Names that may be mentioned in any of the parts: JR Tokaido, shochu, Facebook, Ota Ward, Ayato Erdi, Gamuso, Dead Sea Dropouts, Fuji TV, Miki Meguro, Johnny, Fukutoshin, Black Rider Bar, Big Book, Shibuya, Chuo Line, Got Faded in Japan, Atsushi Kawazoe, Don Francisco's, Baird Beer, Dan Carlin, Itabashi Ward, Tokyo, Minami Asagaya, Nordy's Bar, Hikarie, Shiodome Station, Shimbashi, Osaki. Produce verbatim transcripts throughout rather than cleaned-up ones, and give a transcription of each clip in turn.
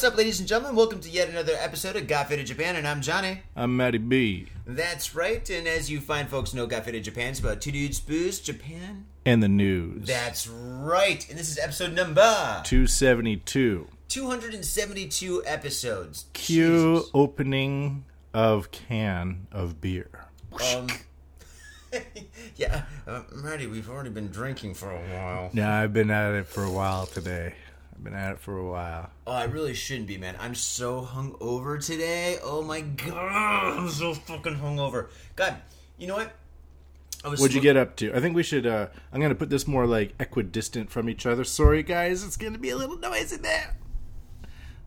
What's up, ladies and gentlemen? Welcome to yet another episode of Got Faded in Japan, and I'm Johnny. I'm Matty B. That's right, and as you fine folks know, Got Faded in Japan is about two dudes, booze, Japan, and the news. That's right, and this is episode number two seventy-two. two hundred seventy-two episodes. Cue Jesus. Opening of can of beer. Um... yeah, uh, Matty, we've already been drinking for a while. Yeah, I've been at it for a while today. I've been at it for a while. Oh, I really shouldn't be, man. I'm so hungover today. Oh my god, I'm so fucking hungover. God, you know what? I was What'd smoking- you get up to? I think we should. Uh, I'm gonna put this more like equidistant from each other. Sorry, guys, it's gonna be a little noisy there.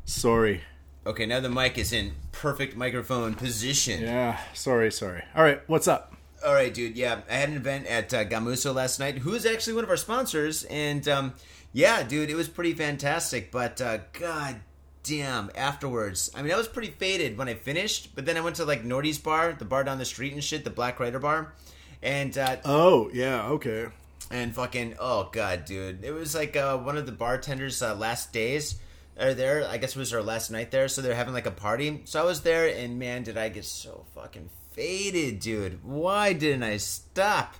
Sorry. Okay, now the mic is in perfect microphone position. Yeah. Sorry, sorry. All right, what's up? All right, dude. Yeah, I had an event at uh, Gamuso last night, who is actually one of our sponsors, and um, yeah, dude, it was pretty fantastic. But uh, god damn, afterwards, I mean, I was pretty faded when I finished. But then I went to like Nordy's Bar, the bar down the street and shit, the Black Rider Bar, and uh, oh yeah, okay, and fucking oh god, dude, it was like uh, one of the bartenders' uh, last days are there. I guess it was her last night there, so they're having like a party. So I was there, and man, did I get so fucking faded, dude. Why didn't I stop,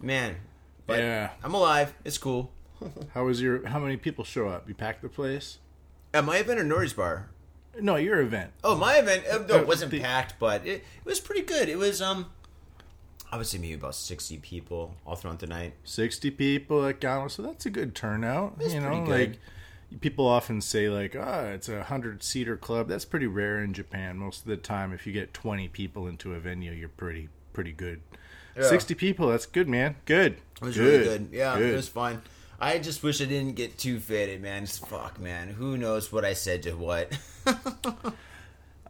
man? But yeah, I'm alive. It's cool. How was your? How many people show up? You packed the place. At my event or Nordy's Bar? No, your event. Oh, my event. No, it wasn't the, packed, but it, it was pretty good. It was um, I would say maybe about sixty people all throughout the night. Sixty people at Gamuso, so that's a good turnout. That's you know, good. Like people often say, like, ah, oh, it's a hundred seater club. That's pretty rare in Japan. Most of the time, if you get twenty people into a venue, you're pretty pretty good. Yeah. Sixty people, that's good, man. Good. It was good. Really good. Yeah, good. It was fine. I just wish I didn't get too faded, man. It's fuck, man. Who knows what I said to what?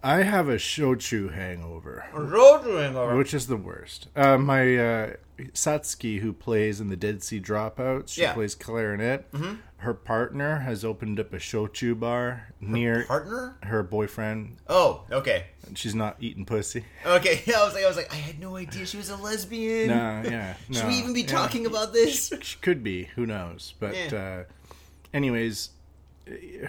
I have a shochu hangover. A shochu hangover? Which is the worst. Uh, my uh, Satsuki, who plays in the Dead Sea Dropouts, she yeah. plays clarinet. Mm-hmm. Her partner has opened up a shochu bar near... Her partner? Her boyfriend. Oh, okay. She's not eating pussy. Okay, I was like, I was like, I had no idea she was a lesbian. No, yeah, no, should we even be talking yeah. about this? She could be. Who knows? But yeah. uh, anyways,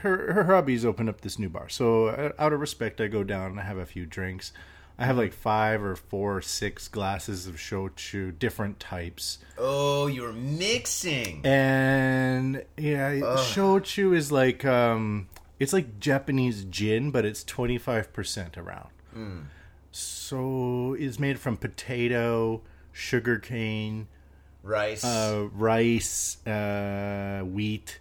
her her hubby's opened up this new bar. So uh, out of respect, I go down and I have a few drinks. I have like five or four or six glasses of shochu, different types. Oh, you're mixing. And yeah, ugh. Shochu is like... um. It's like Japanese gin, but it's twenty-five percent around. Mm. So it's made from potato, sugar cane, rice, uh, rice, uh, wheat.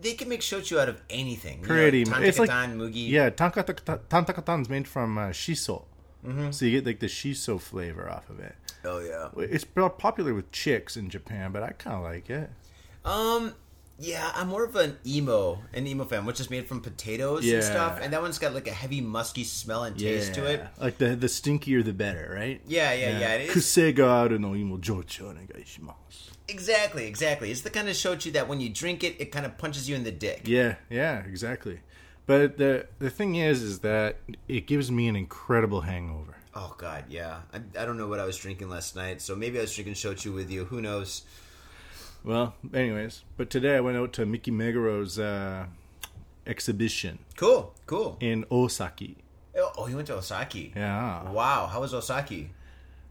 They can make shochu out of anything. Pretty much. You know, it's like mugi. Yeah, tantakatan is made from uh, shiso. Mm-hmm. So you get like the shiso flavor off of it. Oh yeah, it's popular with chicks in Japan, but I kind of like it. Um. Yeah, I'm more of an emo, an emo fan, which is made from potatoes yeah. and stuff. And that one's got like a heavy, musky smell and taste yeah. to it. Like the the stinkier, the better, right? Yeah, yeah, yeah. yeah Kusega aru no imo jochu onegaishimasu. Exactly, exactly. It's the kind of shochu that when you drink it, it kind of punches you in the dick. Yeah, yeah, exactly. But the the thing is, is that it gives me an incredible hangover. Oh, God, yeah. I, I don't know what I was drinking last night, so maybe I was drinking shochu with you. Who knows? Well, anyways, but today I went out to Miki Meguro's uh, exhibition. Cool, cool. In Osaki. Oh, you went to Osaki? Yeah. Wow, how was Osaki?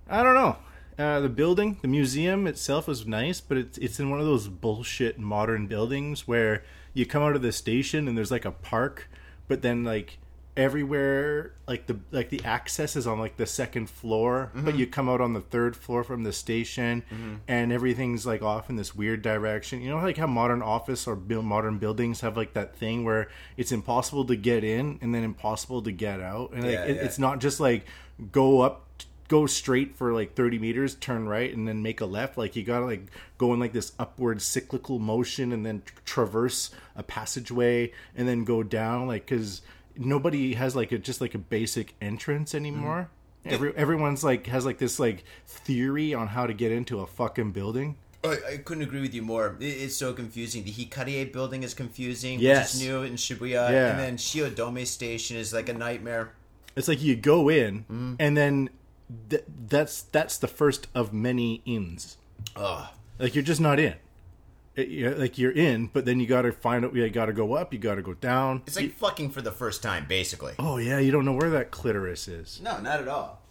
I don't know. Uh, the building, the museum itself was nice, but it's, it's in one of those bullshit modern buildings where you come out of the station and there's like a park, but then like... everywhere like the like the access is on like the second floor mm-hmm. but you come out on the third floor from the station mm-hmm. and everything's like off in this weird direction. You know like how modern office or build, modern buildings have like that thing where it's impossible to get in and then impossible to get out and like, yeah, it, yeah. it's not just like go up go straight for like thirty meters, turn right, and then make a left. Like you gotta like go in like this upward cyclical motion and then tra- traverse a passageway and then go down like because nobody has like a just like a basic entrance anymore. Mm. Every, everyone's like has like this like theory on how to get into a fucking building. I, I couldn't agree with you more. It, it's so confusing. The Hikarie building is confusing. Yes, which is new in Shibuya, yeah. and then Shiodome Station is like a nightmare. It's like you go in, mm. and then th- that's that's the first of many ins. Ugh. Like you're just not in. it, you know, like you're in, but then you got to find out. You got to go up. You got to go down. It's like you, fucking for the first time, basically. Oh yeah, you don't know where that clitoris is. No, not at all.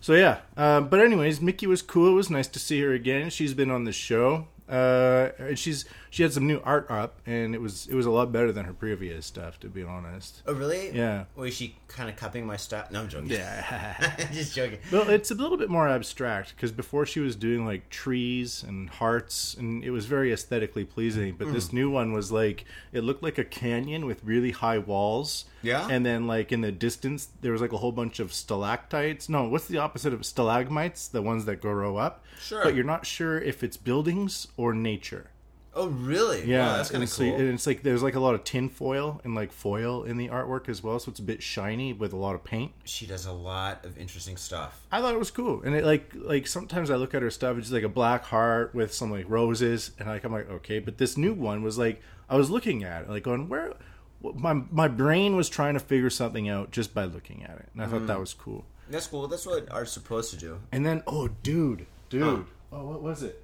So yeah, uh, but anyways, Miki was cool. It was nice to see her again. She's been on the show. Uh, and she's she had some new art up, and it was it was a lot better than her previous stuff, to be honest. Oh, really? Yeah. Was she kind of copying my style? No, I'm joking. Yeah, just joking. Well, it's a little bit more abstract because before she was doing like trees and hearts, and it was very aesthetically pleasing. But mm. this new one was like it looked like a canyon with really high walls. Yeah. And then like in the distance, there was like a whole bunch of stalactites. No, what's the opposite of stalagmites? The ones that grow up. Sure. But you're not sure if it's buildings or nature. Oh, really? Yeah, wow, that's kind of cool. So, and it's like there's like a lot of tin foil and like foil in the artwork as well, so it's a bit shiny with a lot of paint. She does a lot of interesting stuff. I thought it was cool, and it like like sometimes I look at her stuff, it's just like a black heart with some like roses, and like I'm like okay, but this new one was like I was looking at it, like going where my my brain was trying to figure something out just by looking at it, and I mm. thought that was cool. That's cool. That's what art's supposed to do. And then oh, dude, dude, oh, oh what was it?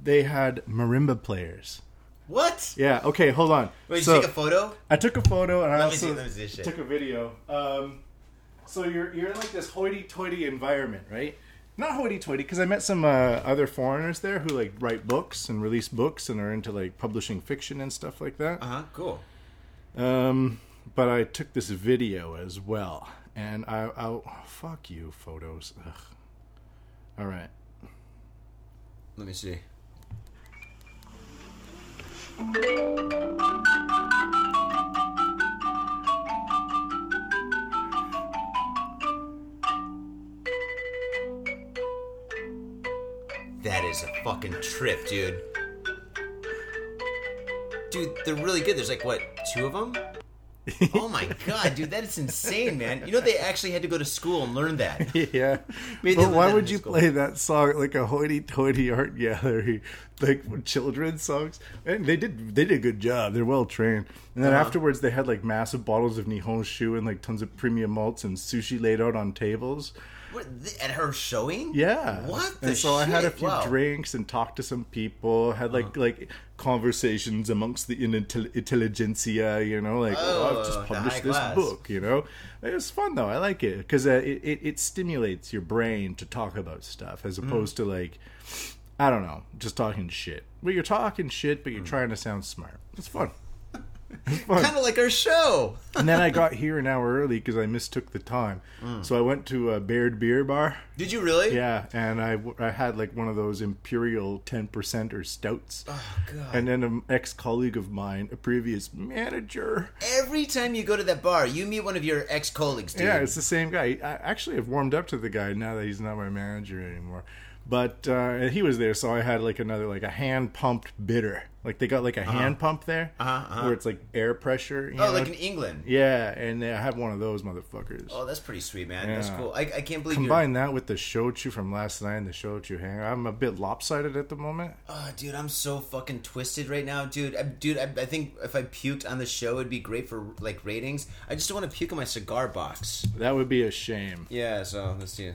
They had marimba players. What? Yeah. Okay. Hold on. Wait, so, you take a photo? I took a photo, and let I also see, see shit. took a video. Um, so you're you're in like this hoity-toity environment, right? Not hoity-toity, because I met some uh, other foreigners there who like write books and release books and are into like publishing fiction and stuff like that. Uh huh. Cool. Um, but I took this video as well, and I, I oh, fuck you photos. Ugh. All right. Let me see. That is a fucking trip, dude. Dude, they're really good. There's like, what, two of them? Oh my god, dude, that is insane, man. You know, they actually had to go to school and learn that. Yeah. But why would you play that song at like a hoity-toity art gallery, like children's songs? And they did they did a good job. They're well trained. And then uh-huh. afterwards they had like massive bottles of Nihonshu and like tons of premium malts and sushi laid out on tables. What, at her showing? Yeah. What the And so shit? I had a few wow. drinks and talked to some people, had like uh-huh. like conversations amongst the intelligentsia, you know, like, oh, oh I've just published this class. book, you know. It was fun, though. I like it because uh, it, it, it stimulates your brain to talk about stuff as opposed mm. to like, I don't know, just talking shit. Well, you're talking shit, but you're mm. trying to sound smart. It's fun. Kind of like our show. And then I got here an hour early because I mistook the time. Mm. So I went to a Baird Beer Bar. Did you really? Yeah, and I, I had like one of those Imperial ten percent or stouts. Oh, God. And then an ex-colleague of mine, a previous manager. Every time you go to that bar, you meet one of your ex-colleagues, dude. Yeah, it's the same guy. I actually have warmed up to the guy now that he's not my manager anymore. But uh, he was there, so I had like another, like a hand-pumped bitter. Like they got like a uh-huh. hand pump there uh-huh, uh-huh. where it's like air pressure. You oh, know? Like in England. Yeah, and I have one of those motherfuckers. Oh, that's pretty sweet, man. Yeah. That's cool. I, I can't believe you combine you're... that with the shochu from last night and the shochu hanger. I'm a bit lopsided at the moment. Oh, dude, I'm so fucking twisted right now, dude. I, dude, I, I think if I puked on the show, it'd be great for like ratings. I just don't want to puke on my cigar box. That would be a shame. Yeah, so let's see.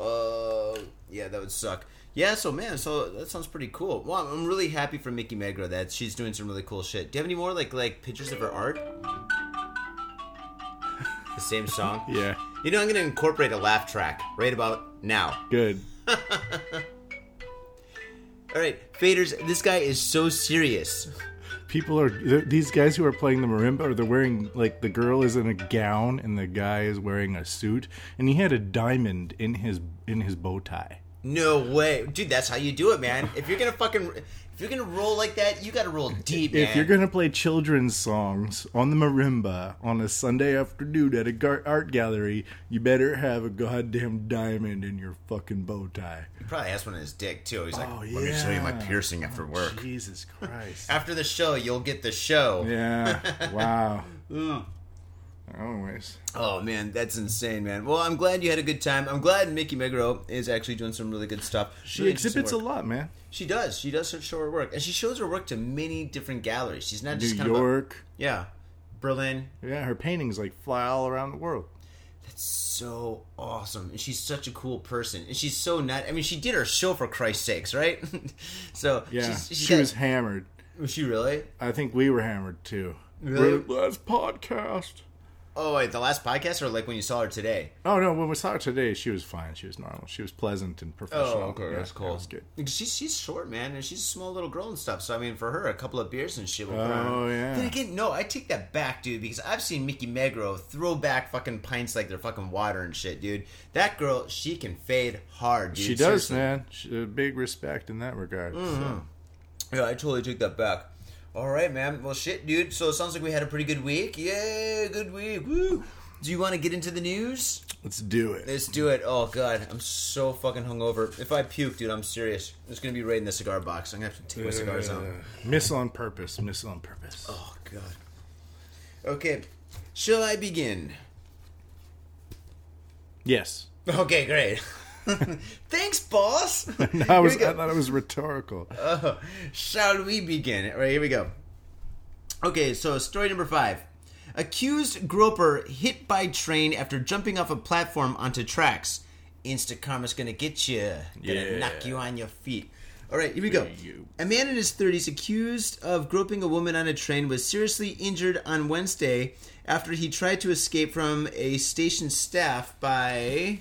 Uh, yeah, that would suck. Yeah, so man, so that sounds pretty cool. Well, I'm really happy for Miki Meguro that she's doing some really cool shit. Do you have any more like like pictures of her art? The same song? Yeah. You know, I'm gonna incorporate a laugh track right about now. Good. All right, faders. This guy is so serious. People are these guys who are playing the marimba. They're wearing like the girl is in a gown and the guy is wearing a suit. And he had a diamond in his in his bow tie. No way, dude. That's how you do it, man. If you're gonna fucking if you're gonna roll like that, you gotta roll deep, man. If you're gonna play children's songs on the marimba on a Sunday afternoon at a gar- art gallery, you better have a goddamn diamond in your fucking bow tie. He probably has one in his dick too. He's like, oh, yeah. Let me show you my piercing after work. Oh, Jesus Christ. After the show, you'll get the show. Yeah. Wow. mm. Always. Oh man, that's insane, man. Well, I'm glad you had a good time. I'm glad Miki Meguro is actually doing some really good stuff. She really exhibits a lot, man. She does. She does show her work, and she shows her work to many different galleries. She's not New just kind York. of New York. Yeah, Berlin. Yeah, her paintings like fly all around the world. That's so awesome. And she's such a cool person. And she's so nut. I mean, she did her show, for Christ's sakes, right? So yeah, she's, she's she got, was hammered. Was she really? I think we were hammered too. Really? The last podcast. Oh wait, the last podcast, or like when you saw her today? Oh no, when we saw her today, she was fine. She was normal. She was pleasant and professional. Oh, okay, yeah, that's cool. That's good. She's she's short, man, and she's a small little girl and stuff. So I mean, for her, a couple of beers and shit will burn. Oh yeah. Then again, no, I take that back, dude, because I've seen Miki Meguro throw back fucking pints like they're fucking water and shit, dude. That girl, she can fade hard, dude. She does, seriously, man. She, uh, big respect in that regard. Mm-hmm. So. Yeah, I totally took that back. All right, man. Well, shit, dude. So it sounds like we had a pretty good week. Yeah, good week. Woo. Do you want to get into the news? Let's do it. Let's do it. Oh, God. I'm so fucking hungover. If I puke, dude, I'm serious. It's going to be right in the cigar box. I'm going to have to take my cigars uh, out. Miss on purpose. Miss on purpose. Oh, God. Okay. Shall I begin? Yes. Okay, great. Thanks, boss. No, I, was, I thought it was rhetorical. Oh, shall we begin? All right, here we go. Okay, so story number five. Accused groper hit by train after jumping off a platform onto tracks. Instacarma's gonna get you. Gonna yeah. knock you on your feet. All right, here we go. A man in his thirties accused of groping a woman on a train was seriously injured on Wednesday after he tried to escape from a station staff by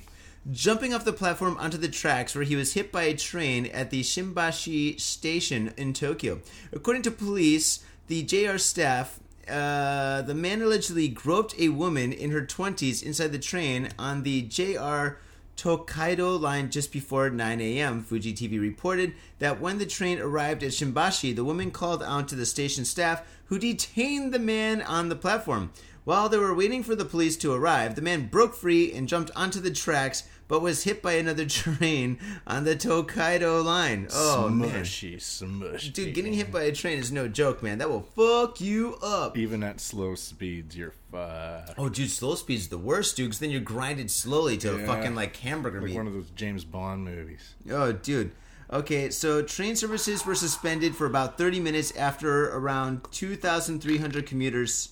jumping off the platform onto the tracks, where he was hit by a train at the Shimbashi station in Tokyo. According to police, the J R staff, uh, the man allegedly groped a woman in her twenties inside the train on the J R Tokaido line just before nine a.m. Fuji T V reported that when the train arrived at Shimbashi, the woman called out to the station staff, who detained the man on the platform. While they were waiting for the police to arrive, the man broke free and jumped onto the tracks, but was hit by another train on the Tokaido line. Oh, smushy, man. Smushy. Dude, getting hit by a train is no joke, man. That will fuck you up. Even at slow speeds, you're fucked. Oh, dude, slow speed's the worst, dude, because then you're grinded slowly to yeah, a fucking, like, hamburger like meat. Like one of those James Bond movies. Oh, dude. Okay, so train services were suspended for about thirty minutes after around two thousand three hundred commuters...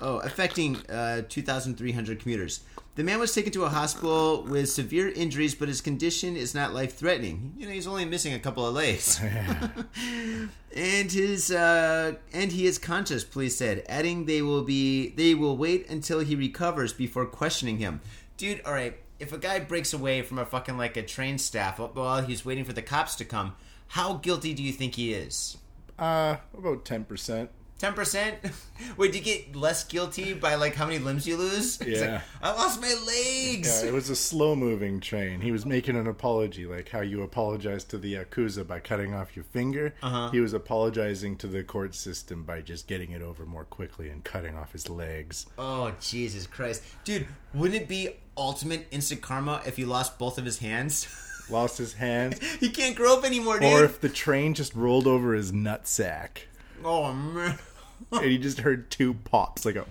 Oh, affecting uh, two thousand three hundred commuters. The man was taken to a hospital with severe injuries, but his condition is not life-threatening. You know, he's only missing a couple of legs. and his uh, and he is conscious, police said, adding they will be they will wait until he recovers before questioning him. Dude, all right, if a guy breaks away from a fucking like a train staff while he's waiting for the cops to come, how guilty do you think he is? Uh, about ten percent. Ten percent? Wait, do you get less guilty by like how many limbs you lose? Yeah, it's like, I lost my legs. Yeah, it was a slow-moving train. He was making an apology, like how you apologize to the Yakuza by cutting off your finger. Uh-huh. He was apologizing to the court system by just getting it over more quickly and cutting off his legs. Oh Jesus Christ, dude! Wouldn't it be ultimate instant karma if you lost both of his hands? Lost his hands? He can't grow up anymore, dude. Or if the train just rolled over his nutsack. Oh, man. And he just heard two pops, like a...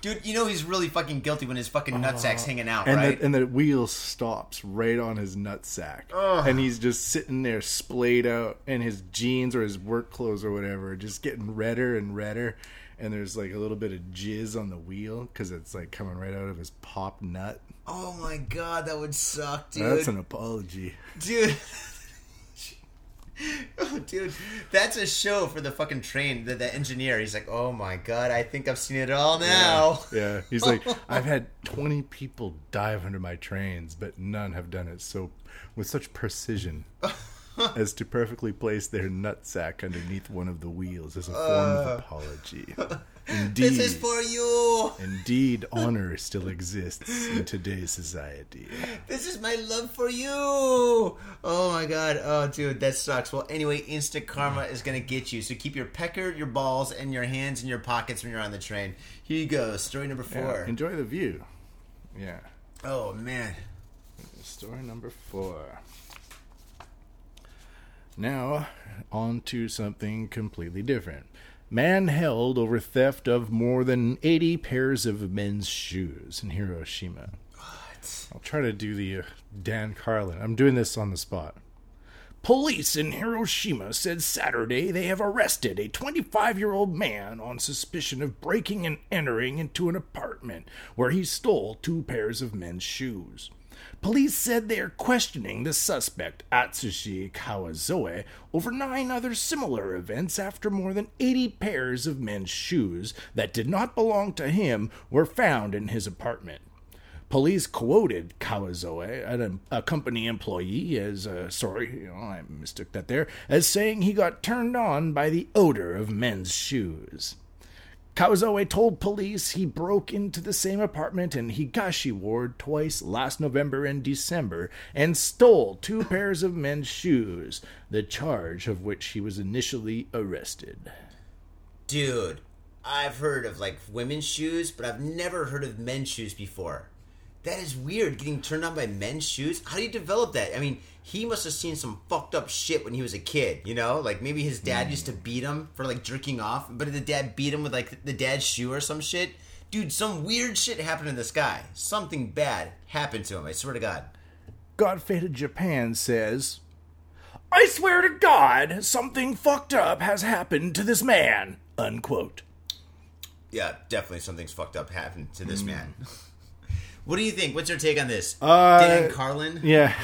Dude, you know he's really fucking guilty when his fucking nutsack's uh, hanging out, and right? The, and the wheel stops right on his nutsack. Uh, and he's just sitting there splayed out in his jeans or his work clothes or whatever, just getting redder and redder. And there's like a little bit of jizz on the wheel because it's like coming right out of his pop nut. Oh, my God. That would suck, dude. That's an apology. Dude... Oh, dude, that's a show for the fucking train. The, the engineer, he's like, oh my God, I think I've seen it all now. Yeah, yeah. He's like, I've had twenty people dive under my trains, but none have done it so with such precision as to perfectly place their nutsack underneath one of the wheels as a form uh. of apology. Indeed, this is for you. Indeed, honor still exists in today's society. This is my love for you. Oh my God. Oh, dude, that sucks. Well, anyway, instant karma is gonna get you. So keep your pecker, your balls, and your hands in your pockets when you're on the train. Here you go. Story number four. Yeah, enjoy the view. Yeah. Oh man. Story number four. Now, on to something completely different. Man held over theft of more than eighty pairs of men's shoes in Hiroshima. What? I'll try to do the uh, Dan Carlin. I'm doing this on the spot. Police in Hiroshima said Saturday they have arrested a twenty-five-year-old man on suspicion of breaking and entering into an apartment where he stole two pairs of men's shoes. Police said they are questioning the suspect, Atsushi Kawazoe, over nine other similar events after more than eighty pairs of men's shoes that did not belong to him were found in his apartment. Police quoted Kawazoe, a, a company employee, as, uh, sorry, you know, I mistook that there, as saying he got turned on by the odor of men's shoes. Kawazoe told police he broke into the same apartment in Higashi Ward twice last November and December and stole two pairs of men's shoes, the charge of which he was initially arrested. Dude, I've heard of, like, women's shoes, but I've never heard of men's shoes before. That is weird, getting turned on by men's shoes. How do you develop that? I mean, he must have seen some fucked up shit when he was a kid, you know? Like, maybe his dad mm. used to beat him for, like, jerking off, but the dad beat him with, like, the dad's shoe or some shit. Dude, some weird shit happened to this guy. Something bad happened to him, I swear to God. Got Faded Japan says, I swear to God, something fucked up has happened to this man, unquote. Yeah, definitely something's fucked up happened to this mm. man. What do you think? What's your take on this? Uh, Dan Carlin? Yeah.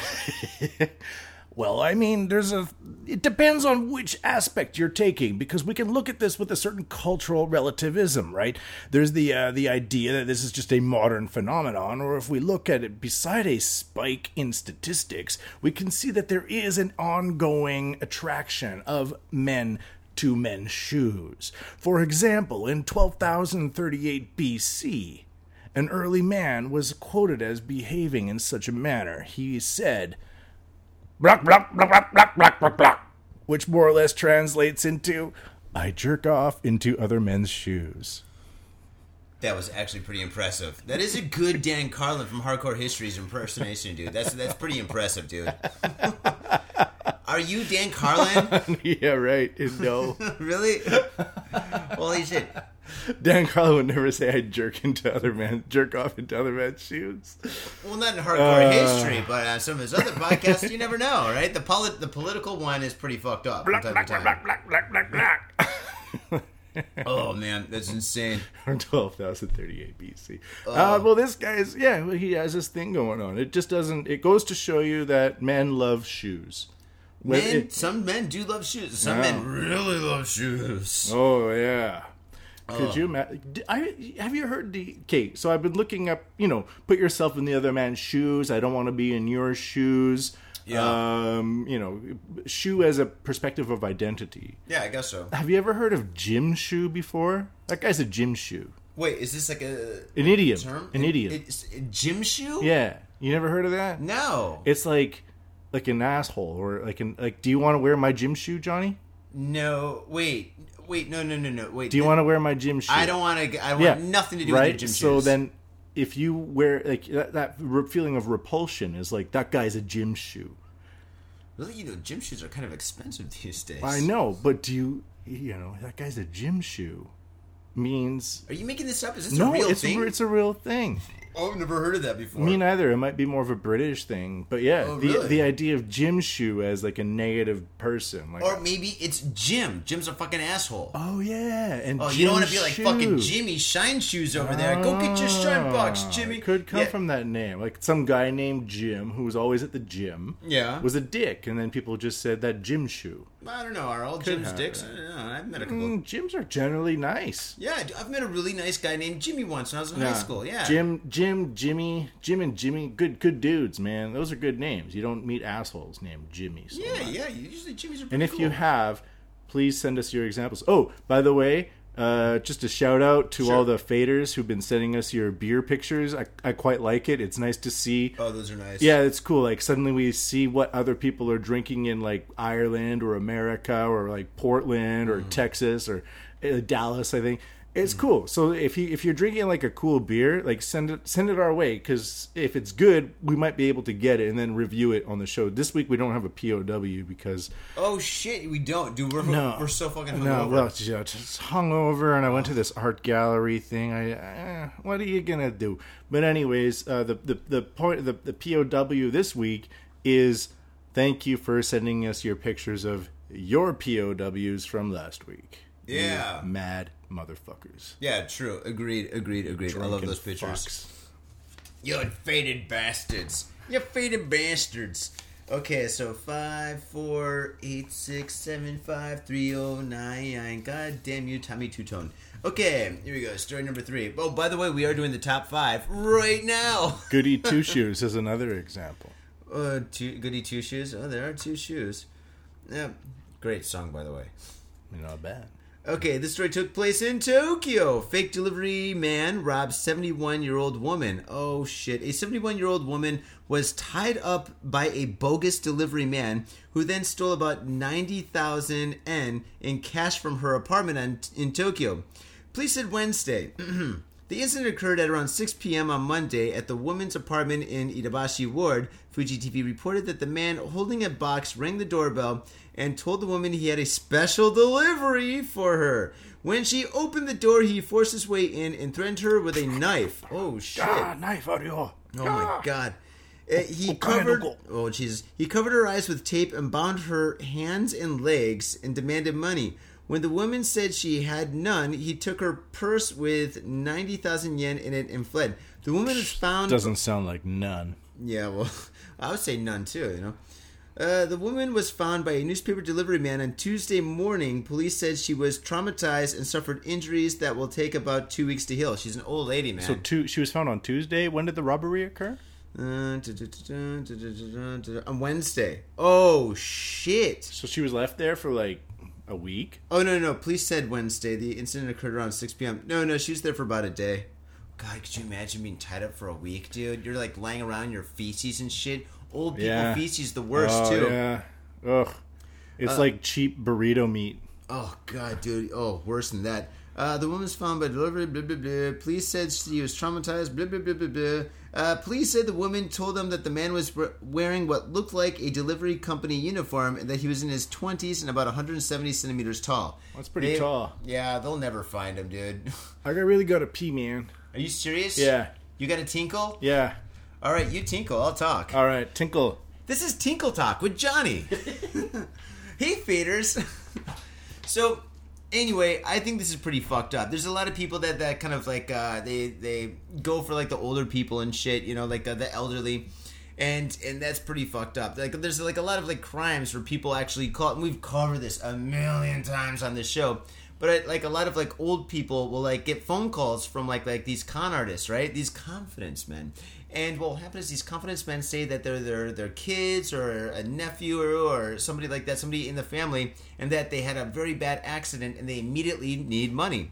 Well, I mean, there's a. It depends on which aspect you're taking, because we can look at this with a certain cultural relativism, right? There's the uh, the idea that this is just a modern phenomenon, or if we look at it beside a spike in statistics, we can see that there is an ongoing attraction of men to men's shoes. For example, in twelve thousand thirty-eight B C, an early man was quoted as behaving in such a manner. He said, "Block, block, block, block, block, block, block, block," which more or less translates into, "I jerk off into other men's shoes." That was actually pretty impressive. That is a good Dan Carlin from Hardcore History's impersonation, dude. That's that's pretty impressive, dude. Are you Dan Carlin? Yeah, right. No. Really? Holy shit. Dan Carlin would never say I jerk into other men, jerk off into other men's shoes. Well, not in Hardcore uh, History, but uh, some of his other podcasts, you never know, right? The poli- the political one is pretty fucked up. Black, black, black, black, black, black, black, black. Oh, man, that's insane. twelve thousand thirty-eight B C. Oh. Uh, well, this guy's, yeah, he has this thing going on. It just doesn't, it goes to show you that men love shoes. Men, it, some men do love shoes. Some yeah. men really love shoes. Oh, yeah. Could oh. you imagine? I, have you heard the... Okay, so I've been looking up, you know, put yourself in the other man's shoes. I don't want to be in your shoes. Yeah. Um, you know, shoe as a perspective of identity. Yeah, I guess so. Have you ever heard of gym shoe before? That guy's a gym shoe. Wait, is this like a... An idiom. Term? An, an idiom. It, it, gym shoe? Yeah. You never heard of that? No. It's like like an asshole or like an... Like, do you want to wear my gym shoe, Johnny? No. Wait. Wait, no, no, no, no. Wait. Do you then, want to wear my gym shoe? I don't want to. I want yeah, nothing to do right? with your gym shoes. So then, if you wear like that, that feeling of repulsion is like that guy's a gym shoe. Really, you know, gym shoes are kind of expensive these days. I know, but do you, you know, that guy's a gym shoe means? Are you making this up? Is this no, a real it's thing? No, it's a real thing. Oh, I've never heard of that before. Me neither. It might be more of a British thing, but yeah, oh, the really? the idea of gym shoe as like a negative person, like, or maybe it's Jim. Jim's a fucking asshole. Oh yeah, and oh, Jim you don't want to be like shoe. Fucking Jimmy Shine Shoes over there. Oh, go get your shine box, Jimmy. It could come yeah. from that name, like some guy named Jim who was always at the gym. Yeah, was a dick, and then people just said that gym shoe. I don't know. Are all could gyms happen. Dicks? I don't know. I've met a couple. Mm, gyms are generally nice. Yeah, I've met a really nice guy named Jimmy once when I was in yeah. high school. Yeah, Jim. Jim, Jimmy, Jim and Jimmy, good good dudes, man. Those are good names. You don't meet assholes named Jimmy. So yeah, much. yeah. Usually Jimmy's are pretty And if cool. you have, please send us your examples. Oh, by the way, uh, just a shout out to sure. all the faders who've been sending us your beer pictures. I, I quite like it. It's nice to see. Oh, those are nice. Yeah, it's cool. Like, suddenly we see what other people are drinking in, like, Ireland or America or, like, Portland or mm. Texas or uh, Dallas, I think. It's cool. So if you if you're drinking like a cool beer, like send it send it our way, because if it's good, we might be able to get it and then review it on the show. This week we don't have a P O W because oh shit, we don't, dude. We're no, we're so fucking hungover. No, well, yeah, just hungover, and I went to this art gallery thing. I eh, what are you gonna do? But anyways, uh, the the the point the, the P O W this week is thank you for sending us your pictures of your P O Ws from last week. Yeah. You're mad motherfuckers. Yeah, true. Agreed, agreed, agreed. Drunken I love those pictures. Fucks. You faded bastards. You faded bastards. Okay, so five, four, eight, six, seven, five, three, oh, nine, nine. God damn you, Tommy Two Tone. Okay, here we go. Story number three. Oh, by the way, we are doing the top five right now. Goody Two Shoes is another example. Uh, two, Goody Two Shoes. Oh, there are two shoes. Yep. Great song, by the way. You're not bad. Okay, this story took place in Tokyo. Fake delivery man robbed seventy-one-year-old woman. Oh, shit. A seventy-one-year-old woman was tied up by a bogus delivery man who then stole about ninety thousand yen in cash from her apartment on, in Tokyo. Police said Wednesday. The incident occurred at around six p.m. on Monday at the woman's apartment in Itabashi Ward. Fuji T V reported that the man holding a box rang the doorbell and told the woman he had a special delivery for her. When she opened the door, he forced his way in and threatened her with a knife. Oh, shit. Ah, knife are you. Oh, my God. Uh, he covered Oh, Jesus. He covered her eyes with tape and bound her hands and legs and demanded money. When the woman said she had none, he took her purse with ninety thousand yen in it and fled. The woman is found... Doesn't sound like none. Yeah, well, I would say none too, you know. Uh, the woman was found by a newspaper delivery man on Tuesday morning. Police said she was traumatized and suffered injuries that will take about two weeks to heal. She's an old lady, man. So two, she was found on Tuesday? When did the robbery occur? Uh, da, da, da, da, da, da, da, on Wednesday. Oh, shit. So she was left there for like... A week? Oh, no, no. Police said Wednesday. The incident occurred around six p.m. No, no. She was there for about a day. God, could you imagine being tied up for a week, dude? You're, like, laying around in your feces and shit. Old people yeah. feces, the worst, oh, too. yeah. Ugh. It's uh, like cheap burrito meat. Oh, God, dude. Oh, worse than that. Uh, the woman's found by delivery, blah, blah, blah. Police said she was traumatized, blah, blah, blah, blah, blah. Uh, police said the woman told them that the man was wearing what looked like a delivery company uniform and that he was in his twenties and about one hundred seventy centimeters tall. That's pretty they, tall. Yeah, they'll never find him, dude. I really got to pee, man. Are you serious? Yeah. You got to tinkle? Yeah. All right, you tinkle. I'll talk. All right, tinkle. This is Tinkle Talk with Johnny. Hey, feeders. So... Anyway, I think this is pretty fucked up. There's a lot of people that, that kind of like, uh, they they go for like the older people and shit, you know, like uh, the elderly. And and that's pretty fucked up. Like there's like a lot of like crimes where people actually call, and we've covered this a million times on this show. But like a lot of like old people will like get phone calls from like like these con artists, right? These confidence men. And what will happen is these confidence men say that they're their their kids or a nephew or, or somebody like that, somebody in the family, and that they had a very bad accident and they immediately need money.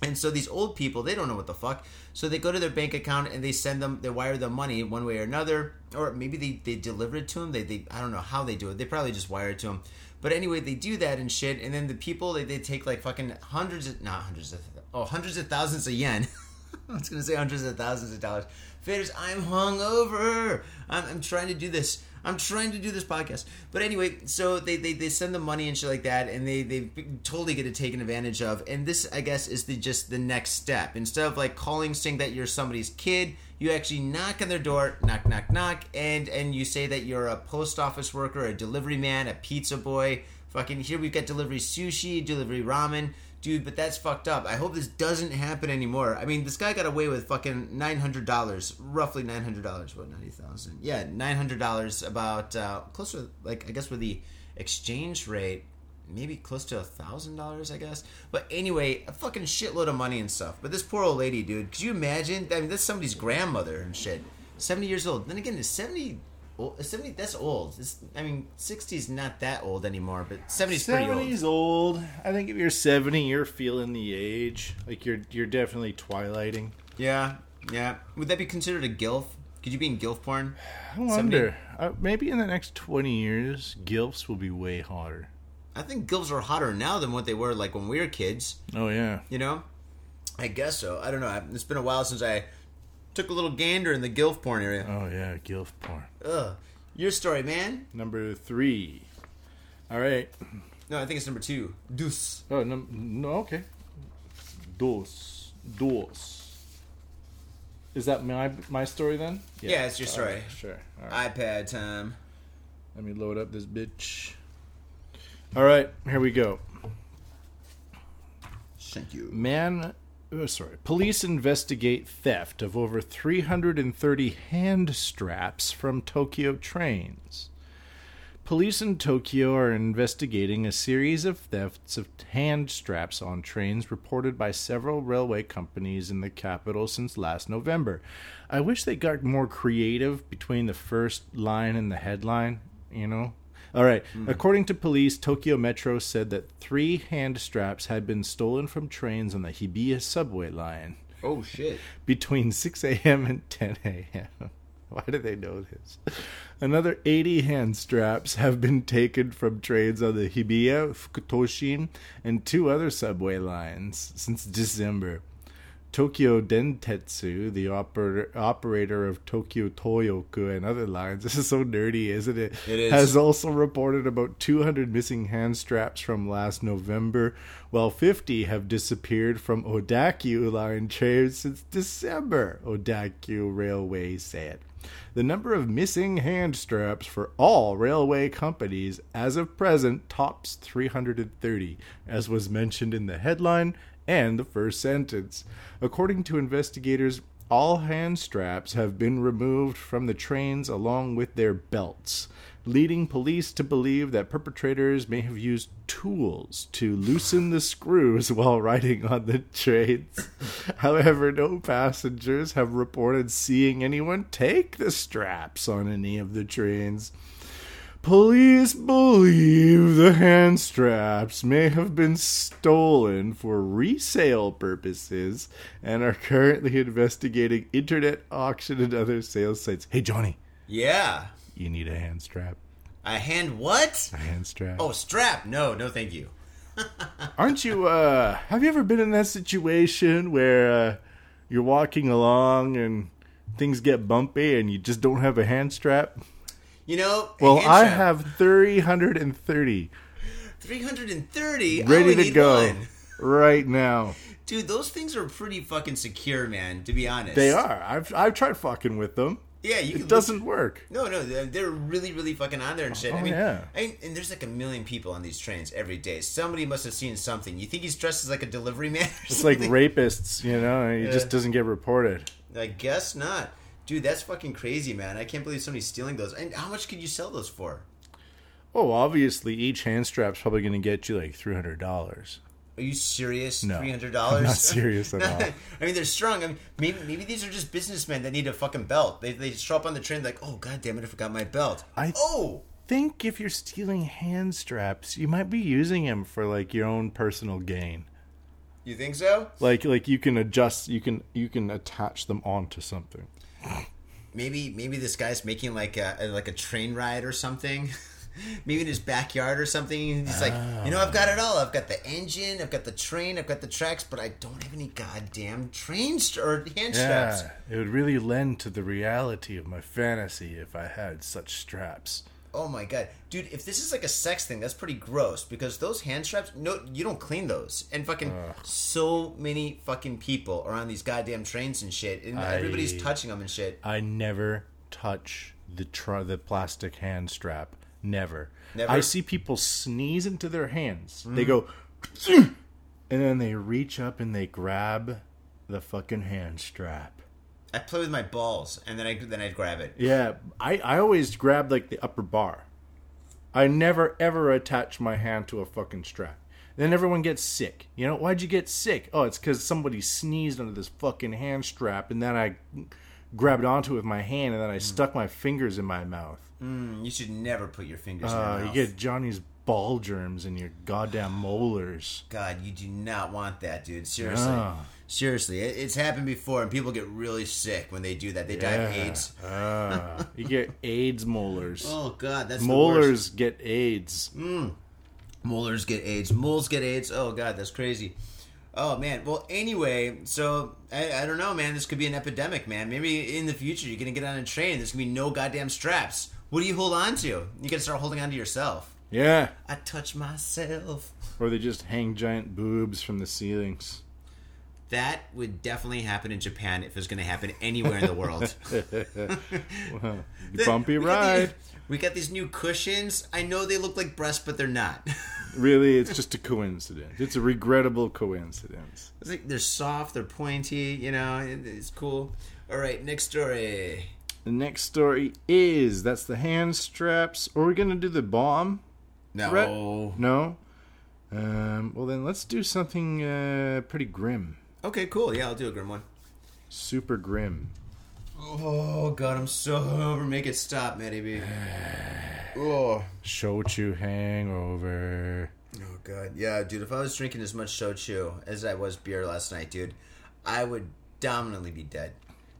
And so these old people, they don't know what the fuck. So they go to their bank account and they send them, they wire them money one way or another. Or maybe they, they deliver it to them. They, they I don't know how they do it. They probably just wire it to them. But anyway, they do that and shit. And then the people, they, they take like fucking hundreds of, not hundreds of, oh, hundreds of thousands of yen. I was going to say hundreds of thousands of dollars. Faders, I'm hungover. I'm, I'm trying to do this. I'm trying to do this podcast. But anyway, so they, they, they send the money and shit like that, and they, they totally get it taken advantage of. And this, I guess, is the just the next step. Instead of like calling, saying that you're somebody's kid, you actually knock on their door, knock, knock, knock, and, and you say that you're a post office worker, a delivery man, a pizza boy. Fucking here we've got delivery sushi, delivery ramen. Dude, but that's fucked up. I hope this doesn't happen anymore. I mean, this guy got away with fucking nine hundred dollars, roughly nine hundred dollars, what, ninety thousand? Yeah, nine hundred dollars, about uh, close to, like, I guess with the exchange rate, maybe close to one thousand dollars, I guess. But anyway, a fucking shitload of money and stuff. But this poor old lady, dude, could you imagine? I mean, that's somebody's grandmother and shit. seventy years old. Then again, is seventy... seventy, that's old. It's, I mean, sixty's not that old anymore, but seventy's pretty old. seventy's old. I think if you're seventy, you're feeling the age. Like, you're you're definitely twilighting. Yeah, yeah. Would that be considered a GILF? Could you be in GILF porn? I wonder. Uh, maybe in the next twenty years, GILFs will be way hotter. I think GILFs are hotter now than what they were, like, when we were kids. Oh, yeah. You know? I guess so. I don't know. It's been a while since I... took a little gander in the GILF porn area. Oh, yeah, GILF porn. Ugh. Your story, man. Number three. All right. No, I think it's number two. Dos. Oh, num- no, okay. Dos. Dos. Is that my my story then? Yeah, yeah it's your story. Right, sure. All right. iPad time. Let me load up this bitch. All right, here we go. Thank you. Man, oh, sorry. Police investigate theft of over three hundred thirty hand straps from Tokyo trains. Police in Tokyo are investigating a series of thefts of hand straps on trains reported by several railway companies in the capital since last November. I wish they got more creative between the first line and the headline, you know? All right. Mm. According to police, Tokyo Metro said that three hand straps had been stolen from trains on the Hibiya subway line. Oh, shit. Between six a.m. and ten a.m. Why do they know this? Another eighty hand straps have been taken from trains on the Hibiya, Fukutoshin, and two other subway lines since December. Tokyo Dentetsu, the oper- operator of Tokyo Toyoku and other lines, this is so nerdy, isn't it? It is. Has also reported about two hundred missing hand straps from last November, while fifty have disappeared from Odakyu line trains since December, Odakyu Railway said. The number of missing hand straps for all railway companies as of present tops three hundred thirty, as was mentioned in the headline and the first sentence. According to investigators, all hand straps have been removed from the trains along with their belts, leading police to believe that perpetrators may have used tools to loosen the screws while riding on the trains. However, no passengers have reported seeing anyone take the straps on any of the trains. Police believe the hand straps may have been stolen for resale purposes and are currently investigating internet auction and other sales sites. Hey, Johnny. Yeah? You need a hand strap. A hand what? A hand strap. Oh, strap. No, no thank you. Aren't you, uh, have you ever been in that situation where uh, you're walking along and things get bumpy and you just don't have a hand strap? You know, well, I have three hundred thirty. three hundred thirty? Ready to go right now. Dude, those things are pretty fucking secure, man, to be honest. They are. I've I've tried fucking with them. Yeah, you it doesn't work. No, no, they're really, really fucking on there and shit. Oh, I mean, yeah. I, and there's like a million people on these trains every day. Somebody must have seen something. You think he's dressed as like a delivery man or it's something? Like rapists, you know? He yeah. just doesn't get reported. I guess not. Dude, that's fucking crazy, man. I can't believe somebody's stealing those. And how much could you sell those for? Oh, obviously, each hand strap's probably going to get you like three hundred dollars. Are you serious? No. three hundred dollars? I'm not serious at all. I mean, they're strong. I mean, maybe maybe these are just businessmen that need a fucking belt. They they show up on the train like, oh, God damn it, I forgot my belt. I oh! think if you're stealing hand straps, you might be using them for like your own personal gain. You think so? Like like you can adjust, you can you can attach them onto something. Maybe maybe this guy's making like a like a train ride or something. Maybe in his backyard or something. And he's oh. like, you know, I've got it all. I've got the engine. I've got the train. I've got the tracks. But I don't have any goddamn train st- or hand yeah, straps. It would really lend to the reality of my fantasy if I had such straps. Oh my god, dude! If this is like a sex thing, that's pretty gross because those hand straps, no, you don't clean those, and fucking Ugh. so many fucking people are on these goddamn trains and shit, and I, everybody's touching them and shit. I never touch the tra- the plastic hand strap, never. Never. I see people sneeze into their hands. Mm. They go, and then they reach up and they grab the fucking hand strap. I play with my balls, and then I then I'd grab it. Yeah, I, I always grab, like, the upper bar. I never, ever attach my hand to a fucking strap. Then everyone gets sick. You know, why'd you get sick? Oh, it's because somebody sneezed under this fucking hand strap, and then I grabbed onto it with my hand, and then I mm. stuck my fingers in my mouth. Mm, you should never put your fingers uh, in your mouth. You get Johnny's ball germs in your goddamn molars. God, you do not want that, dude. Seriously. Yeah. Seriously, it's happened before, and people get really sick when they do that. They yeah. die of AIDS. Uh, you get AIDS molars. Oh, God, that's molars the get AIDS. Mm. Molars get AIDS. Moles get AIDS. Oh, God, that's crazy. Oh, man. Well, anyway, so I, I don't know, man. This could be an epidemic, man. Maybe in the future you're going to get on a train. There's going to be no goddamn straps. What do you hold on to? You got to start holding on to yourself. Yeah. I touch myself. Or they just hang giant boobs from the ceilings. That would definitely happen in Japan if it was going to happen anywhere in the world. Well, bumpy ride. We got these new cushions. I know they look like breasts, but they're not. Really, it's just a coincidence. It's a regrettable coincidence. It's like they're soft, they're pointy, you know, it's cool. All right, next story. The next story is, that's the hand straps. Are we going to do the bomb? No. Threat? No? Um, well, then let's do something uh, pretty grim. Okay, cool. Yeah, I'll do a grim one. Super grim. Oh, God, I'm so over. Make it stop, Matty B. Oh. Shochu hangover. Oh, God. Yeah, dude, if I was drinking as much shochu as I was beer last night, dude, I would dominantly be dead.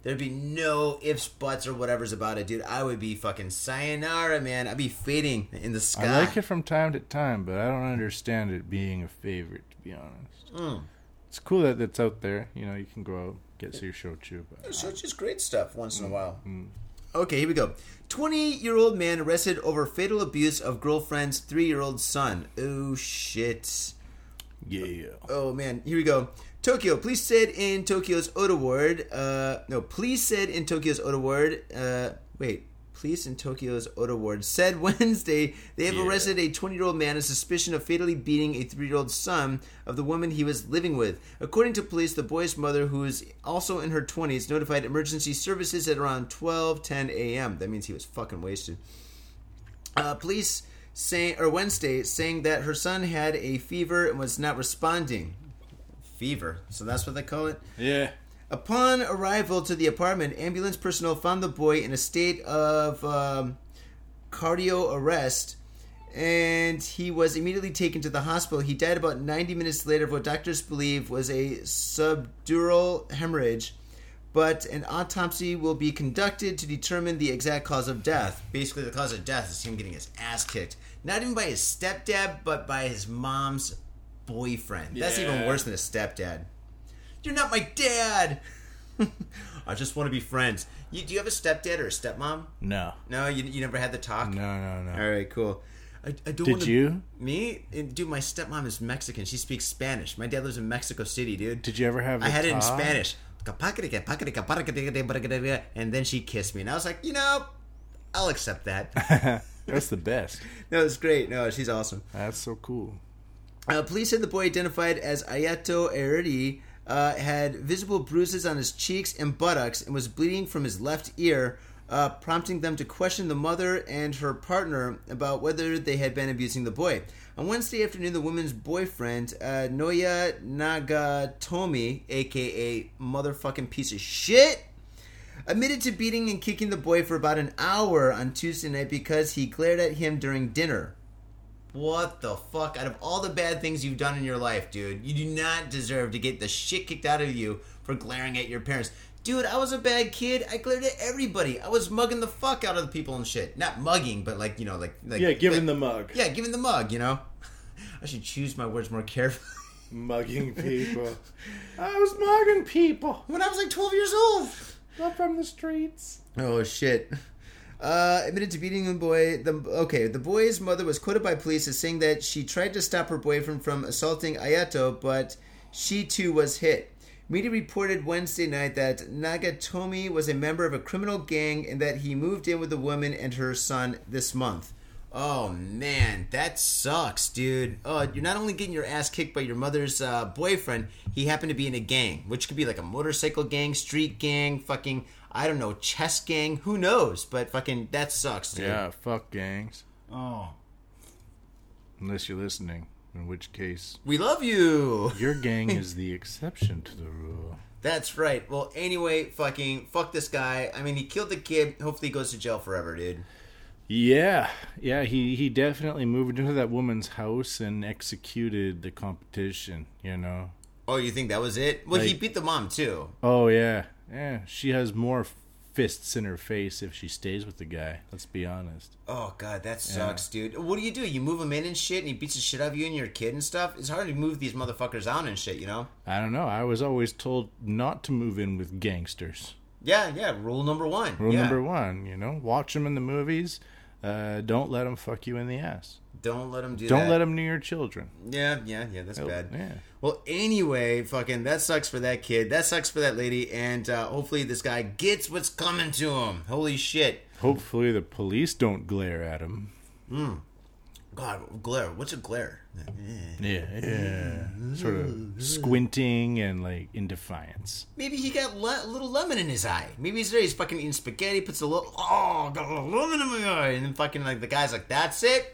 There'd be no ifs, buts, or whatever's about it, dude. I would be fucking sayonara, man. I'd be fading in the sky. I like it from time to time, but I don't understand it being a favorite, to be honest. Mm. It's cool that it's out there. You know, you can go out, get to your shochu. But... shochu's great stuff once mm. in a while. Mm. Okay, here we go. twenty-year-old man arrested over fatal abuse of girlfriend's three-year-old son. Oh, shit. Yeah. Oh, man. Here we go. Tokyo police said in Tokyo's Ota Ward. Uh, no, police said in Tokyo's Ota Ward. Uh, wait, police in Tokyo's Ota Ward said Wednesday they have yeah. arrested a twenty-year-old man on suspicion of fatally beating a three-year-old son of the woman he was living with. According to police, the boy's mother, who is also in her twenties, notified emergency services at around twelve ten a.m. That means he was fucking wasted. Uh, police say or Wednesday saying that her son had a fever and was not responding. Fever. So that's what they call it? Yeah. Upon arrival to the apartment, ambulance personnel found the boy in a state of um, cardio arrest, and he was immediately taken to the hospital. He died about ninety minutes later of what doctors believe was a subdural hemorrhage, but an autopsy will be conducted to determine the exact cause of death. Basically, the cause of death is him getting his ass kicked. Not even by his stepdad, but by his mom's boyfriend. Yeah. That's even worse than a stepdad. You're not my dad. I just want to be friends. You, do you have a stepdad or a stepmom? No. No, you you never had the talk? No, no, no. All right, cool. I, I don't Did wanna, you? Me? Dude, my stepmom is Mexican. She speaks Spanish. My dad lives in Mexico City, dude. Did you ever have the I had talk? It in Spanish. And then she kissed me. And I was like, you know, I'll accept that. That's the best. No, it's great. No, she's awesome. That's so cool. Uh, police said the boy, identified as Ayato Erdi, uh, had visible bruises on his cheeks and buttocks and was bleeding from his left ear, uh, prompting them to question the mother and her partner about whether they had been abusing the boy. On Wednesday afternoon, the woman's boyfriend, uh, Noya Nagatomi, a k a motherfucking piece of shit, admitted to beating and kicking the boy for about an hour on Tuesday night because he glared at him during dinner. What the fuck? Out of all the bad things you've done in your life, dude, you do not deserve to get the shit kicked out of you for glaring at your parents. Dude, I was a bad kid. I glared at everybody. I was mugging the fuck out of the people and shit. Not mugging, but like, you know, like... like yeah, giving like, the mug. Yeah, giving the mug, you know? I should choose my words more carefully. Mugging people. I was mugging people. When I was like twelve years old. Not from the streets. Oh, shit. Uh, admitted to beating the boy. The, okay, the boy's mother was quoted by police as saying that she tried to stop her boyfriend from assaulting Ayato, but she too was hit. Media reported Wednesday night that Nagatomi was a member of a criminal gang and that he moved in with the woman and her son this month. Oh, man, that sucks, dude. Oh, you're not only getting your ass kicked by your mother's uh, boyfriend, he happened to be in a gang, which could be like a motorcycle gang, street gang, fucking... I don't know, chess gang, who knows? But fucking, that sucks, dude. Yeah, fuck gangs. Oh. Unless you're listening, in which case... we love you! Your gang is the exception to the rule. That's right. Well, anyway, fucking, fuck this guy. I mean, he killed the kid. Hopefully he goes to jail forever, dude. Yeah. Yeah, he, he definitely moved into that woman's house and executed the competition, you know? Oh, you think that was it? Well, like, he beat the mom, too. Oh, yeah. Yeah, she has more fists in her face if she stays with the guy. Let's be honest. Oh, God, that sucks, yeah. Dude. What do you do? You move him in and shit, and he beats the shit out of you and your kid and stuff? It's hard to move these motherfuckers out and shit, you know? I don't know. I was always told not to move in with gangsters. Yeah, yeah, rule number one. Rule yeah. number one, you know? Watch them in the movies. Uh, don't let them fuck you in the ass. Don't let them do Don't that. Don't let them near your children. Yeah, yeah, yeah. That's oh, bad. Yeah. Well, anyway, fucking that sucks for that kid. That sucks for that lady. And uh, hopefully this guy gets what's coming to him. Holy shit. Hopefully the police don't glare at him. Mm. God, glare. What's a glare? Yeah, yeah. Sort of squinting and like in defiance. Maybe he got le- a little lemon in his eye. Maybe he's there. He's fucking eating spaghetti. Puts a little. Oh, got a little lemon in my eye. And then fucking like the guy's like, that's it.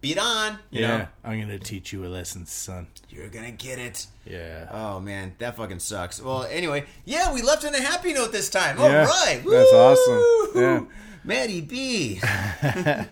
Beat on. You yeah. know? I'm going to teach you a lesson, son. You're going to get it. Yeah. Oh, man. That fucking sucks. Well, anyway. Yeah, we left on a happy note this time. Yeah, all right. Woo! That's awesome. Yeah. Maddie B. I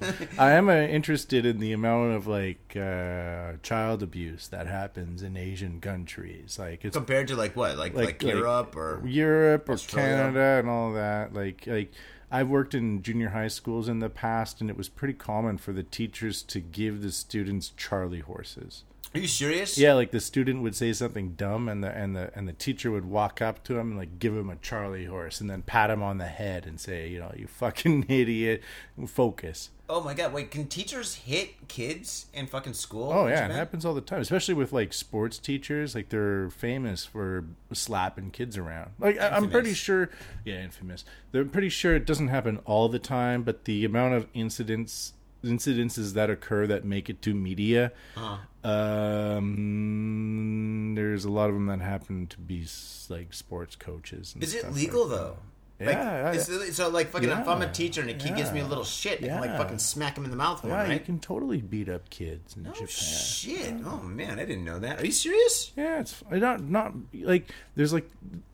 am uh, interested in the amount of like uh, child abuse that happens in Asian countries, like it's, compared to like what, like like, like Europe like or Europe or Australia. Canada and all that. Like like I've worked in junior high schools in the past, and it was pretty common for the teachers to give the students Charlie horses. Are you serious? Yeah, like the student would say something dumb, and the and the and the teacher would walk up to him and like give him a Charlie horse, and then pat him on the head and say, you know, you fucking idiot, focus. Oh my god! Wait, can teachers hit kids in fucking school? Oh yeah, it happens all the time, especially with like sports teachers. Like they're famous for slapping kids around. Like infamous. I'm pretty sure, yeah, infamous. They're pretty sure it doesn't happen all the time, but the amount of incidents. Incidences that occur that make it to media. Uh-huh. Um, there's a lot of them that happen to be like sports coaches. And is it legal like though? Yeah. Like, yeah. Is, so like fucking, yeah. if I'm a teacher and a kid yeah. gives me a little shit, I yeah. can like fucking smack him in the mouth. Yeah, right? You can totally beat up kids in oh, Japan. Oh shit! Yeah. Oh man, I didn't know that. Are you serious? Yeah, it's not not like there's like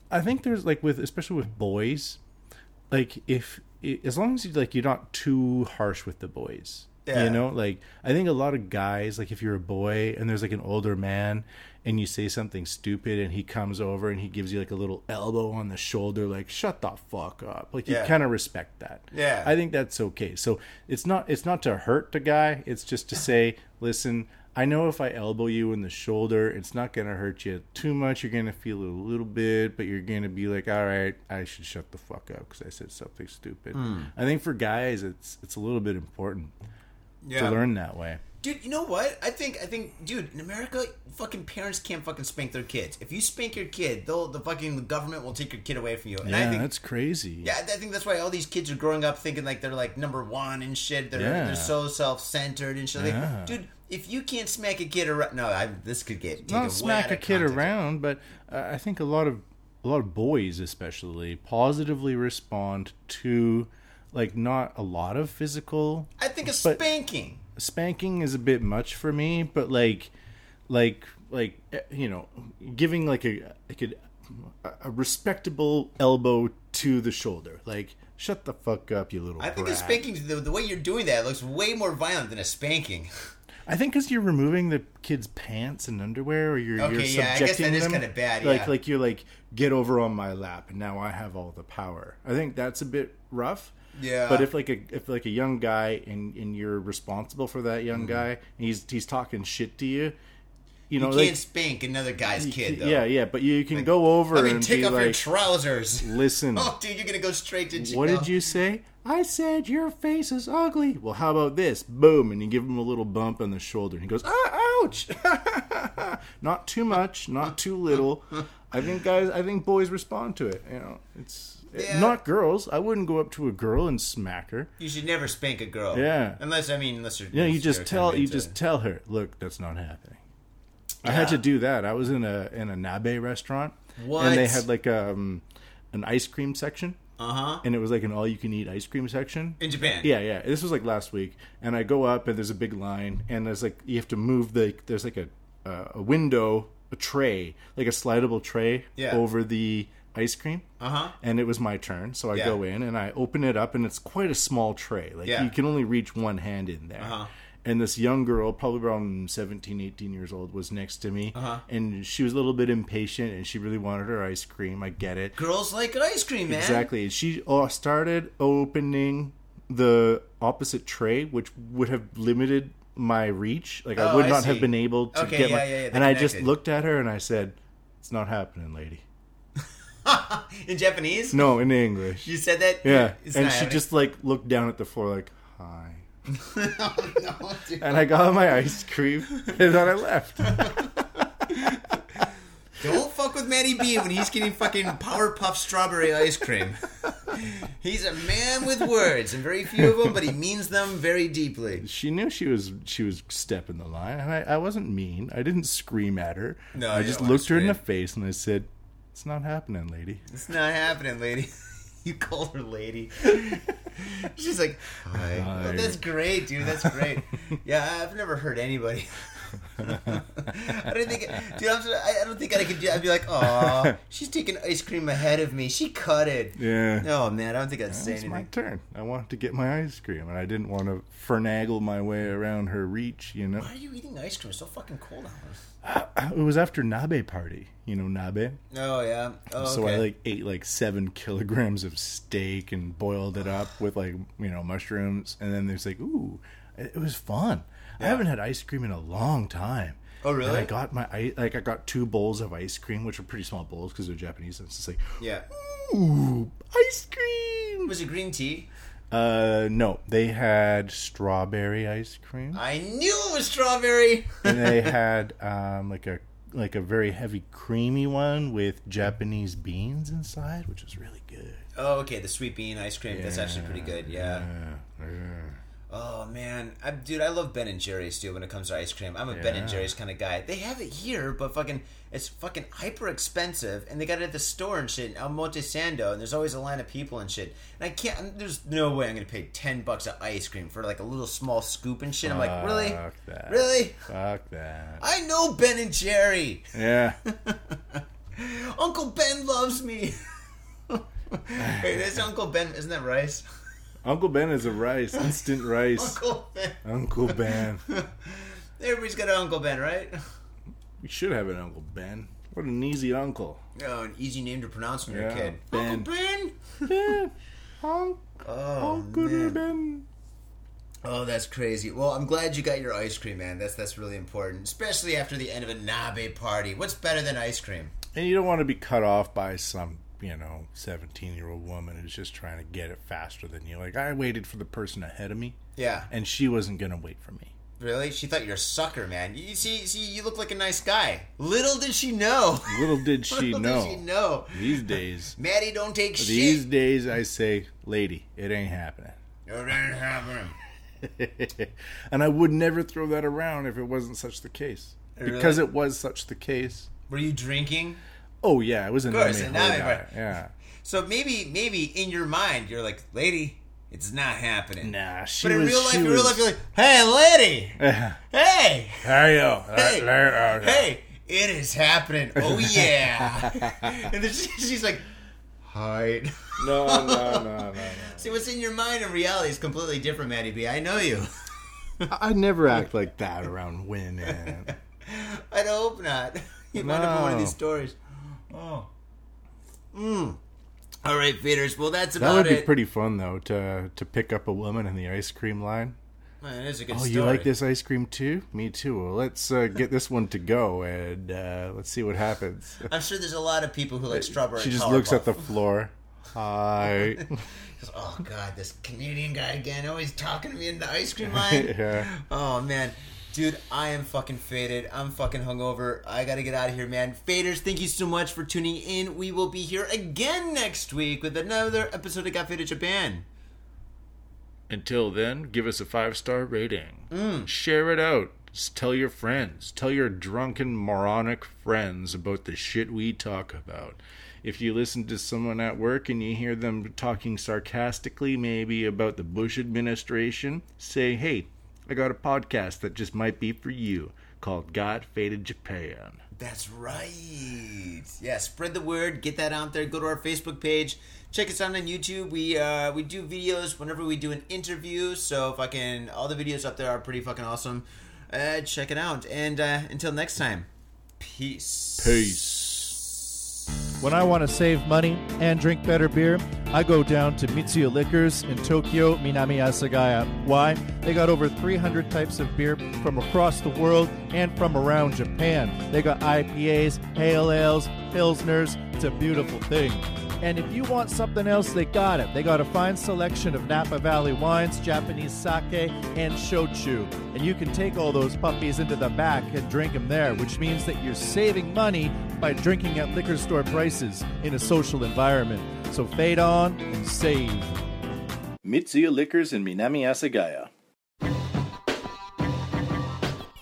I think there's like with especially with boys, like if. As long as you like, you're not too harsh with the boys, yeah. you know. Like, I think a lot of guys, like, if you're a boy and there's like an older man and you say something stupid and he comes over and he gives you like a little elbow on the shoulder, like, shut the fuck up. Like, yeah. you kind of respect that. Yeah, I think that's okay. So it's not it's not to hurt the guy. It's just to say, listen. I know if I elbow you in the shoulder, it's not going to hurt you too much. You're going to feel a little bit, but you're going to be like, all right, I should shut the fuck up because I said something stupid. Mm. I think for guys, it's it's a little bit important yeah. to learn that way. Dude, you know what? I think, I think, dude, in America, fucking parents can't fucking spank their kids. If you spank your kid, they'll, the fucking government will take your kid away from you. And yeah, I think, that's crazy. Yeah, I think that's why all these kids are growing up thinking like they're like number one and shit. They're yeah. they're so self-centered and shit. Yeah. Like, dude. If you can't smack a kid around, no, I, this could get not smack a kid context. around, but uh, I think a lot of a lot of boys, especially, positively respond to like not a lot of physical. I think a spanking. Spanking is a bit much for me, but like, like, like you know, giving like a like a, a respectable elbow to the shoulder, like. Shut the fuck up, you little I think brat. A spanking, the, the way you're doing that looks way more violent than a spanking. I think because you're removing the kid's pants and underwear, or you're, okay, you're subjecting them. Okay, yeah, I guess that is kind of bad, yeah. Like, like you're like, get over on my lap, and now I have all the power. I think that's a bit rough. Yeah. But if like a if like a young guy, and, and you're responsible for that young mm-hmm. guy, and he's he's talking shit to you, You, know, you can't like, spank another guy's kid, though. Yeah, yeah, but you can like, go over I mean, and take be off like, your trousers. Listen. Oh, dude, you're going to go straight to jail. What did you say? I said your face is ugly. Well, how about this? Boom, and you give him a little bump on the shoulder, and he goes, ah, ouch. Not too much, not too little. I think guys, I think boys respond to it. You know, it's... Yeah. Not girls. I wouldn't go up to a girl and smack her. You should never spank a girl. Yeah. Unless, I mean, unless you're... Yeah, you just tell, you just tell her, look, that's not happening. Yeah. I had to do that. I was in a in a nabe restaurant, what? and they had like um an ice cream section, uh huh, and it was like an all you can eat ice cream section in Japan. Yeah, yeah. This was like last week, and I go up and there's a big line, and there's like you have to move the there's like a uh, a window a tray like a slidable tray yeah. over the ice cream, uh huh, and it was my turn, so I yeah. go in and I open it up, and it's quite a small tray, like yeah. you can only reach one hand in there. Uh-huh. And this young girl, probably around seventeen, eighteen years old, was next to me. Uh-huh. And she was a little bit impatient, and she really wanted her ice cream. I get it. Girls like ice cream, man. Exactly. She started opening the opposite tray, which would have limited my reach. Like, oh, I would I not see. have been able to okay, get yeah, my... Yeah, yeah, and connected. I just looked at her, and I said, it's not happening, lady. In Japanese? No, in English. You said that? Yeah. It's and she happening. Just, like, looked down at the floor like, hi. Oh, no, dude. And I got my ice cream, and then I left. Don't fuck with Matty B when he's getting fucking Powerpuff strawberry ice cream. He's a man with words, and very few of them, but he means them very deeply. She knew she was she was stepping the line, and I, I wasn't mean. I didn't scream at her. No, I just looked her in the face and I said, "It's not happening, lady. It's not happening, lady." You called her lady. She's like, "Hi." Hi. Oh, that's great, dude. That's great. Yeah, I've never heard anybody. I don't think, dude. I'm, I don't think I could. I'd be like, "Oh, she's taking ice cream ahead of me. She cut it." Yeah. Oh man, I don't think I'd say anything. It's my turn. I wanted to get my ice cream, and I didn't want to finagle my way around her reach. You know. Why are you eating ice cream? It's so fucking cold out. Uh, it was after nabe party. You know nabe. Oh yeah. Oh, so okay. I like ate like seven kilograms of steak and boiled it up with like you know mushrooms, and then there's like, ooh, it was fun. Yeah. I haven't had ice cream in a long time. Oh, really? And I got my like I got two bowls of ice cream, which are pretty small bowls because they're Japanese. And it's just like, yeah, ooh, ice cream. Was it green tea? Uh, no, they had strawberry ice cream. I knew it was strawberry. And they had um like a like a very heavy creamy one with Japanese beans inside, which was really good. Oh, okay, the sweet bean ice cream. Yeah, that's actually pretty good. Yeah. Yeah. Yeah. Oh, man. I, dude, I love Ben and Jerry's, too, when it comes to ice cream. I'm a yeah. Ben and Jerry's kind of guy. They have it here, but fucking, it's fucking hyper expensive, and they got it at the store and shit in El Monte Sando, and there's always a line of people and shit. And I can't, there's no way I'm going to pay ten bucks of ice cream for, like, a little small scoop and shit. I'm like, really? Fuck that. Really? Fuck that. I know Ben and Jerry. Yeah. Uncle Ben loves me. Hey, that's Uncle Ben. Isn't that rice? Uncle Ben is a rice, instant rice. Uncle Ben. Uncle Ben. Everybody's got an Uncle Ben, right? We should have an Uncle Ben. What an easy uncle. Oh, an easy name to pronounce when yeah, you're a kid. Ben. Uncle Ben. Ben. Uncle, oh, Uncle man. Ben. Oh, that's crazy. Well, I'm glad you got your ice cream, man. That's that's really important, especially after the end of a nabe party. What's better than ice cream? And you don't want to be cut off by some... you know, seventeen-year-old woman is just trying to get it faster than you. Like, I waited for the person ahead of me. Yeah. And she wasn't going to wait for me. Really? She thought you were a sucker, man. You see, see, you look like a nice guy. Little did she know. Little did she Little know. Little did she know. These days. Maddie, don't take these shit. These days, I say, lady, it ain't happening. It ain't happening. And I would never throw that around if it wasn't such the case. Really? Because it was such the case. Were you drinking? Oh, yeah, it was a name. Yeah. So maybe maybe in your mind, you're like, lady, it's not happening. Nah, she was... But in was, real life, in real was... life, you're like, hey, lady! Hey! Hey, yo! Hey! Hey! Hey! It is happening. Oh, yeah! And then she, she's like, hi. No, no, no, no, no. See, what's in your mind in reality is completely different, Maddie B. I know you. I never act like that around women. I'd hope not. You no. might have been one of these stories. Oh. Mm. All right, Faders. Well, that's about it. That would be it. Pretty fun, though, to to pick up a woman in the ice cream line. Man, that is a good oh, story. You like this ice cream, too? Me, too. Well, let's uh, get this one to go, and uh, let's see what happens. I'm sure there's a lot of people who like strawberry. She just Power looks Puff. At the floor. Hi. Oh, God, this Canadian guy again, always talking to me in the ice cream line. Yeah. Oh, man. Dude, I am fucking faded. I'm fucking hungover. I gotta get out of here, man. Faders, thank you so much for tuning in. We will be here again next week with another episode of Got Faded Japan. Until then, give us a five-star rating. Mm. Share it out. Just tell your friends. Tell your drunken, moronic friends about the shit we talk about. If you listen to someone at work and you hear them talking sarcastically, maybe about the Bush administration, say, hey, I got a podcast that just might be for you called Got Faded Japan. That's right. Yeah, spread the word. Get that out there. Go to our Facebook page. Check us out on YouTube. We uh, we do videos whenever we do an interview. So if I can, all the videos up there are pretty fucking awesome. Uh, check it out. And uh, until next time, peace. Peace. When I want to save money and drink better beer, I go down to Mitsuya Liquors in Tokyo, Minami Asagaya. Why? They got over three hundred types of beer from across the world and from around Japan. They got I P As, pale ales, pilsners. It's a beautiful thing. And if you want something else, they got it. They got a fine selection of Napa Valley wines, Japanese sake, and shochu. And you can take all those puppies into the back and drink them there, which means that you're saving money by drinking at liquor store prices in a social environment. So fade on and save. Mitsuya Liquors in Minami Asagaya.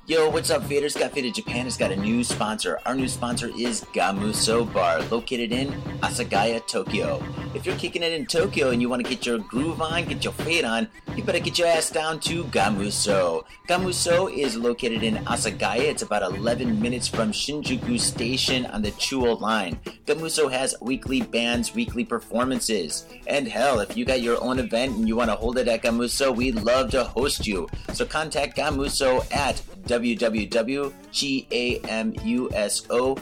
Yo, what's up, faders? Got Faded Japan has got a new sponsor. Our new sponsor is Gamuso Bar, located in Asagaya, Tokyo. If you're kicking it in Tokyo and you want to get your groove on, get your fade on, you better get your ass down to Gamuso. Gamuso is located in Asagaya. It's about eleven minutes from Shinjuku Station on the Chuo Line. Gamuso has weekly bands, weekly performances. And hell, if you got your own event and you want to hold it at Gamuso, we'd love to host you. So contact Gamuso at w w w dot gamuso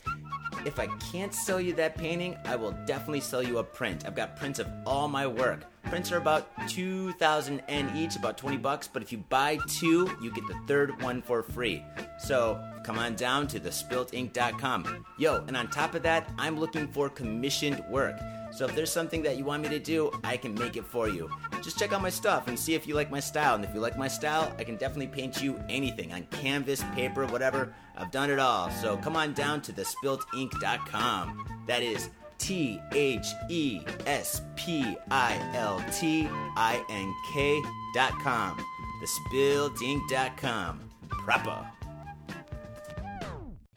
if I can't sell you that painting, I will definitely sell you a print. I've got prints of all my work. Prints are about two thousand yen each, about twenty bucks, but if you buy two, you get the third one for free. So come on down to the spilt ink dot com. Yo, and on top of that, I'm looking for commissioned work. So if there's something that you want me to do, I can make it for you. Just check out my stuff and see if you like my style. And if you like my style, I can definitely paint you anything on canvas, paper, whatever. I've done it all. So come on down to the spilt ink dot com. That is T H E S P I L T I N K dot com. the spilt ink dot com. Proper.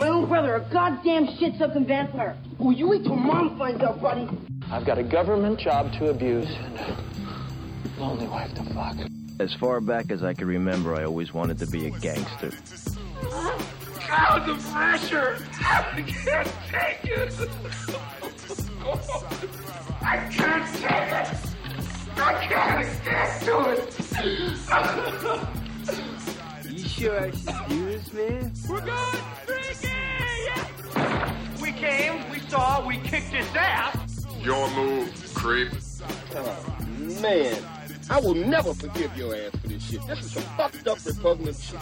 My own brother, a goddamn shit-sucking vampire. Oh, you wait till Mom finds out, buddy. I've got a government job to abuse and a lonely wife to fuck. As far back as I can remember, I always wanted to be a gangster. God, the pressure! I can't take it! I can't take it! I can't stand to it! You sure I should do this, man? We're going freaking! We came, we saw, we kicked his ass! Your move, creep. Oh, man. I will never forgive your ass for this shit. This is some fucked up repugnant shit.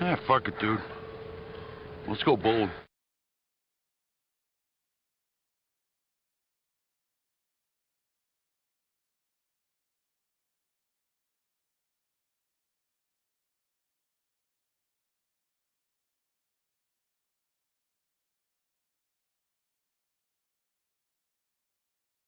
Ah, fuck it, dude. Let's go bold.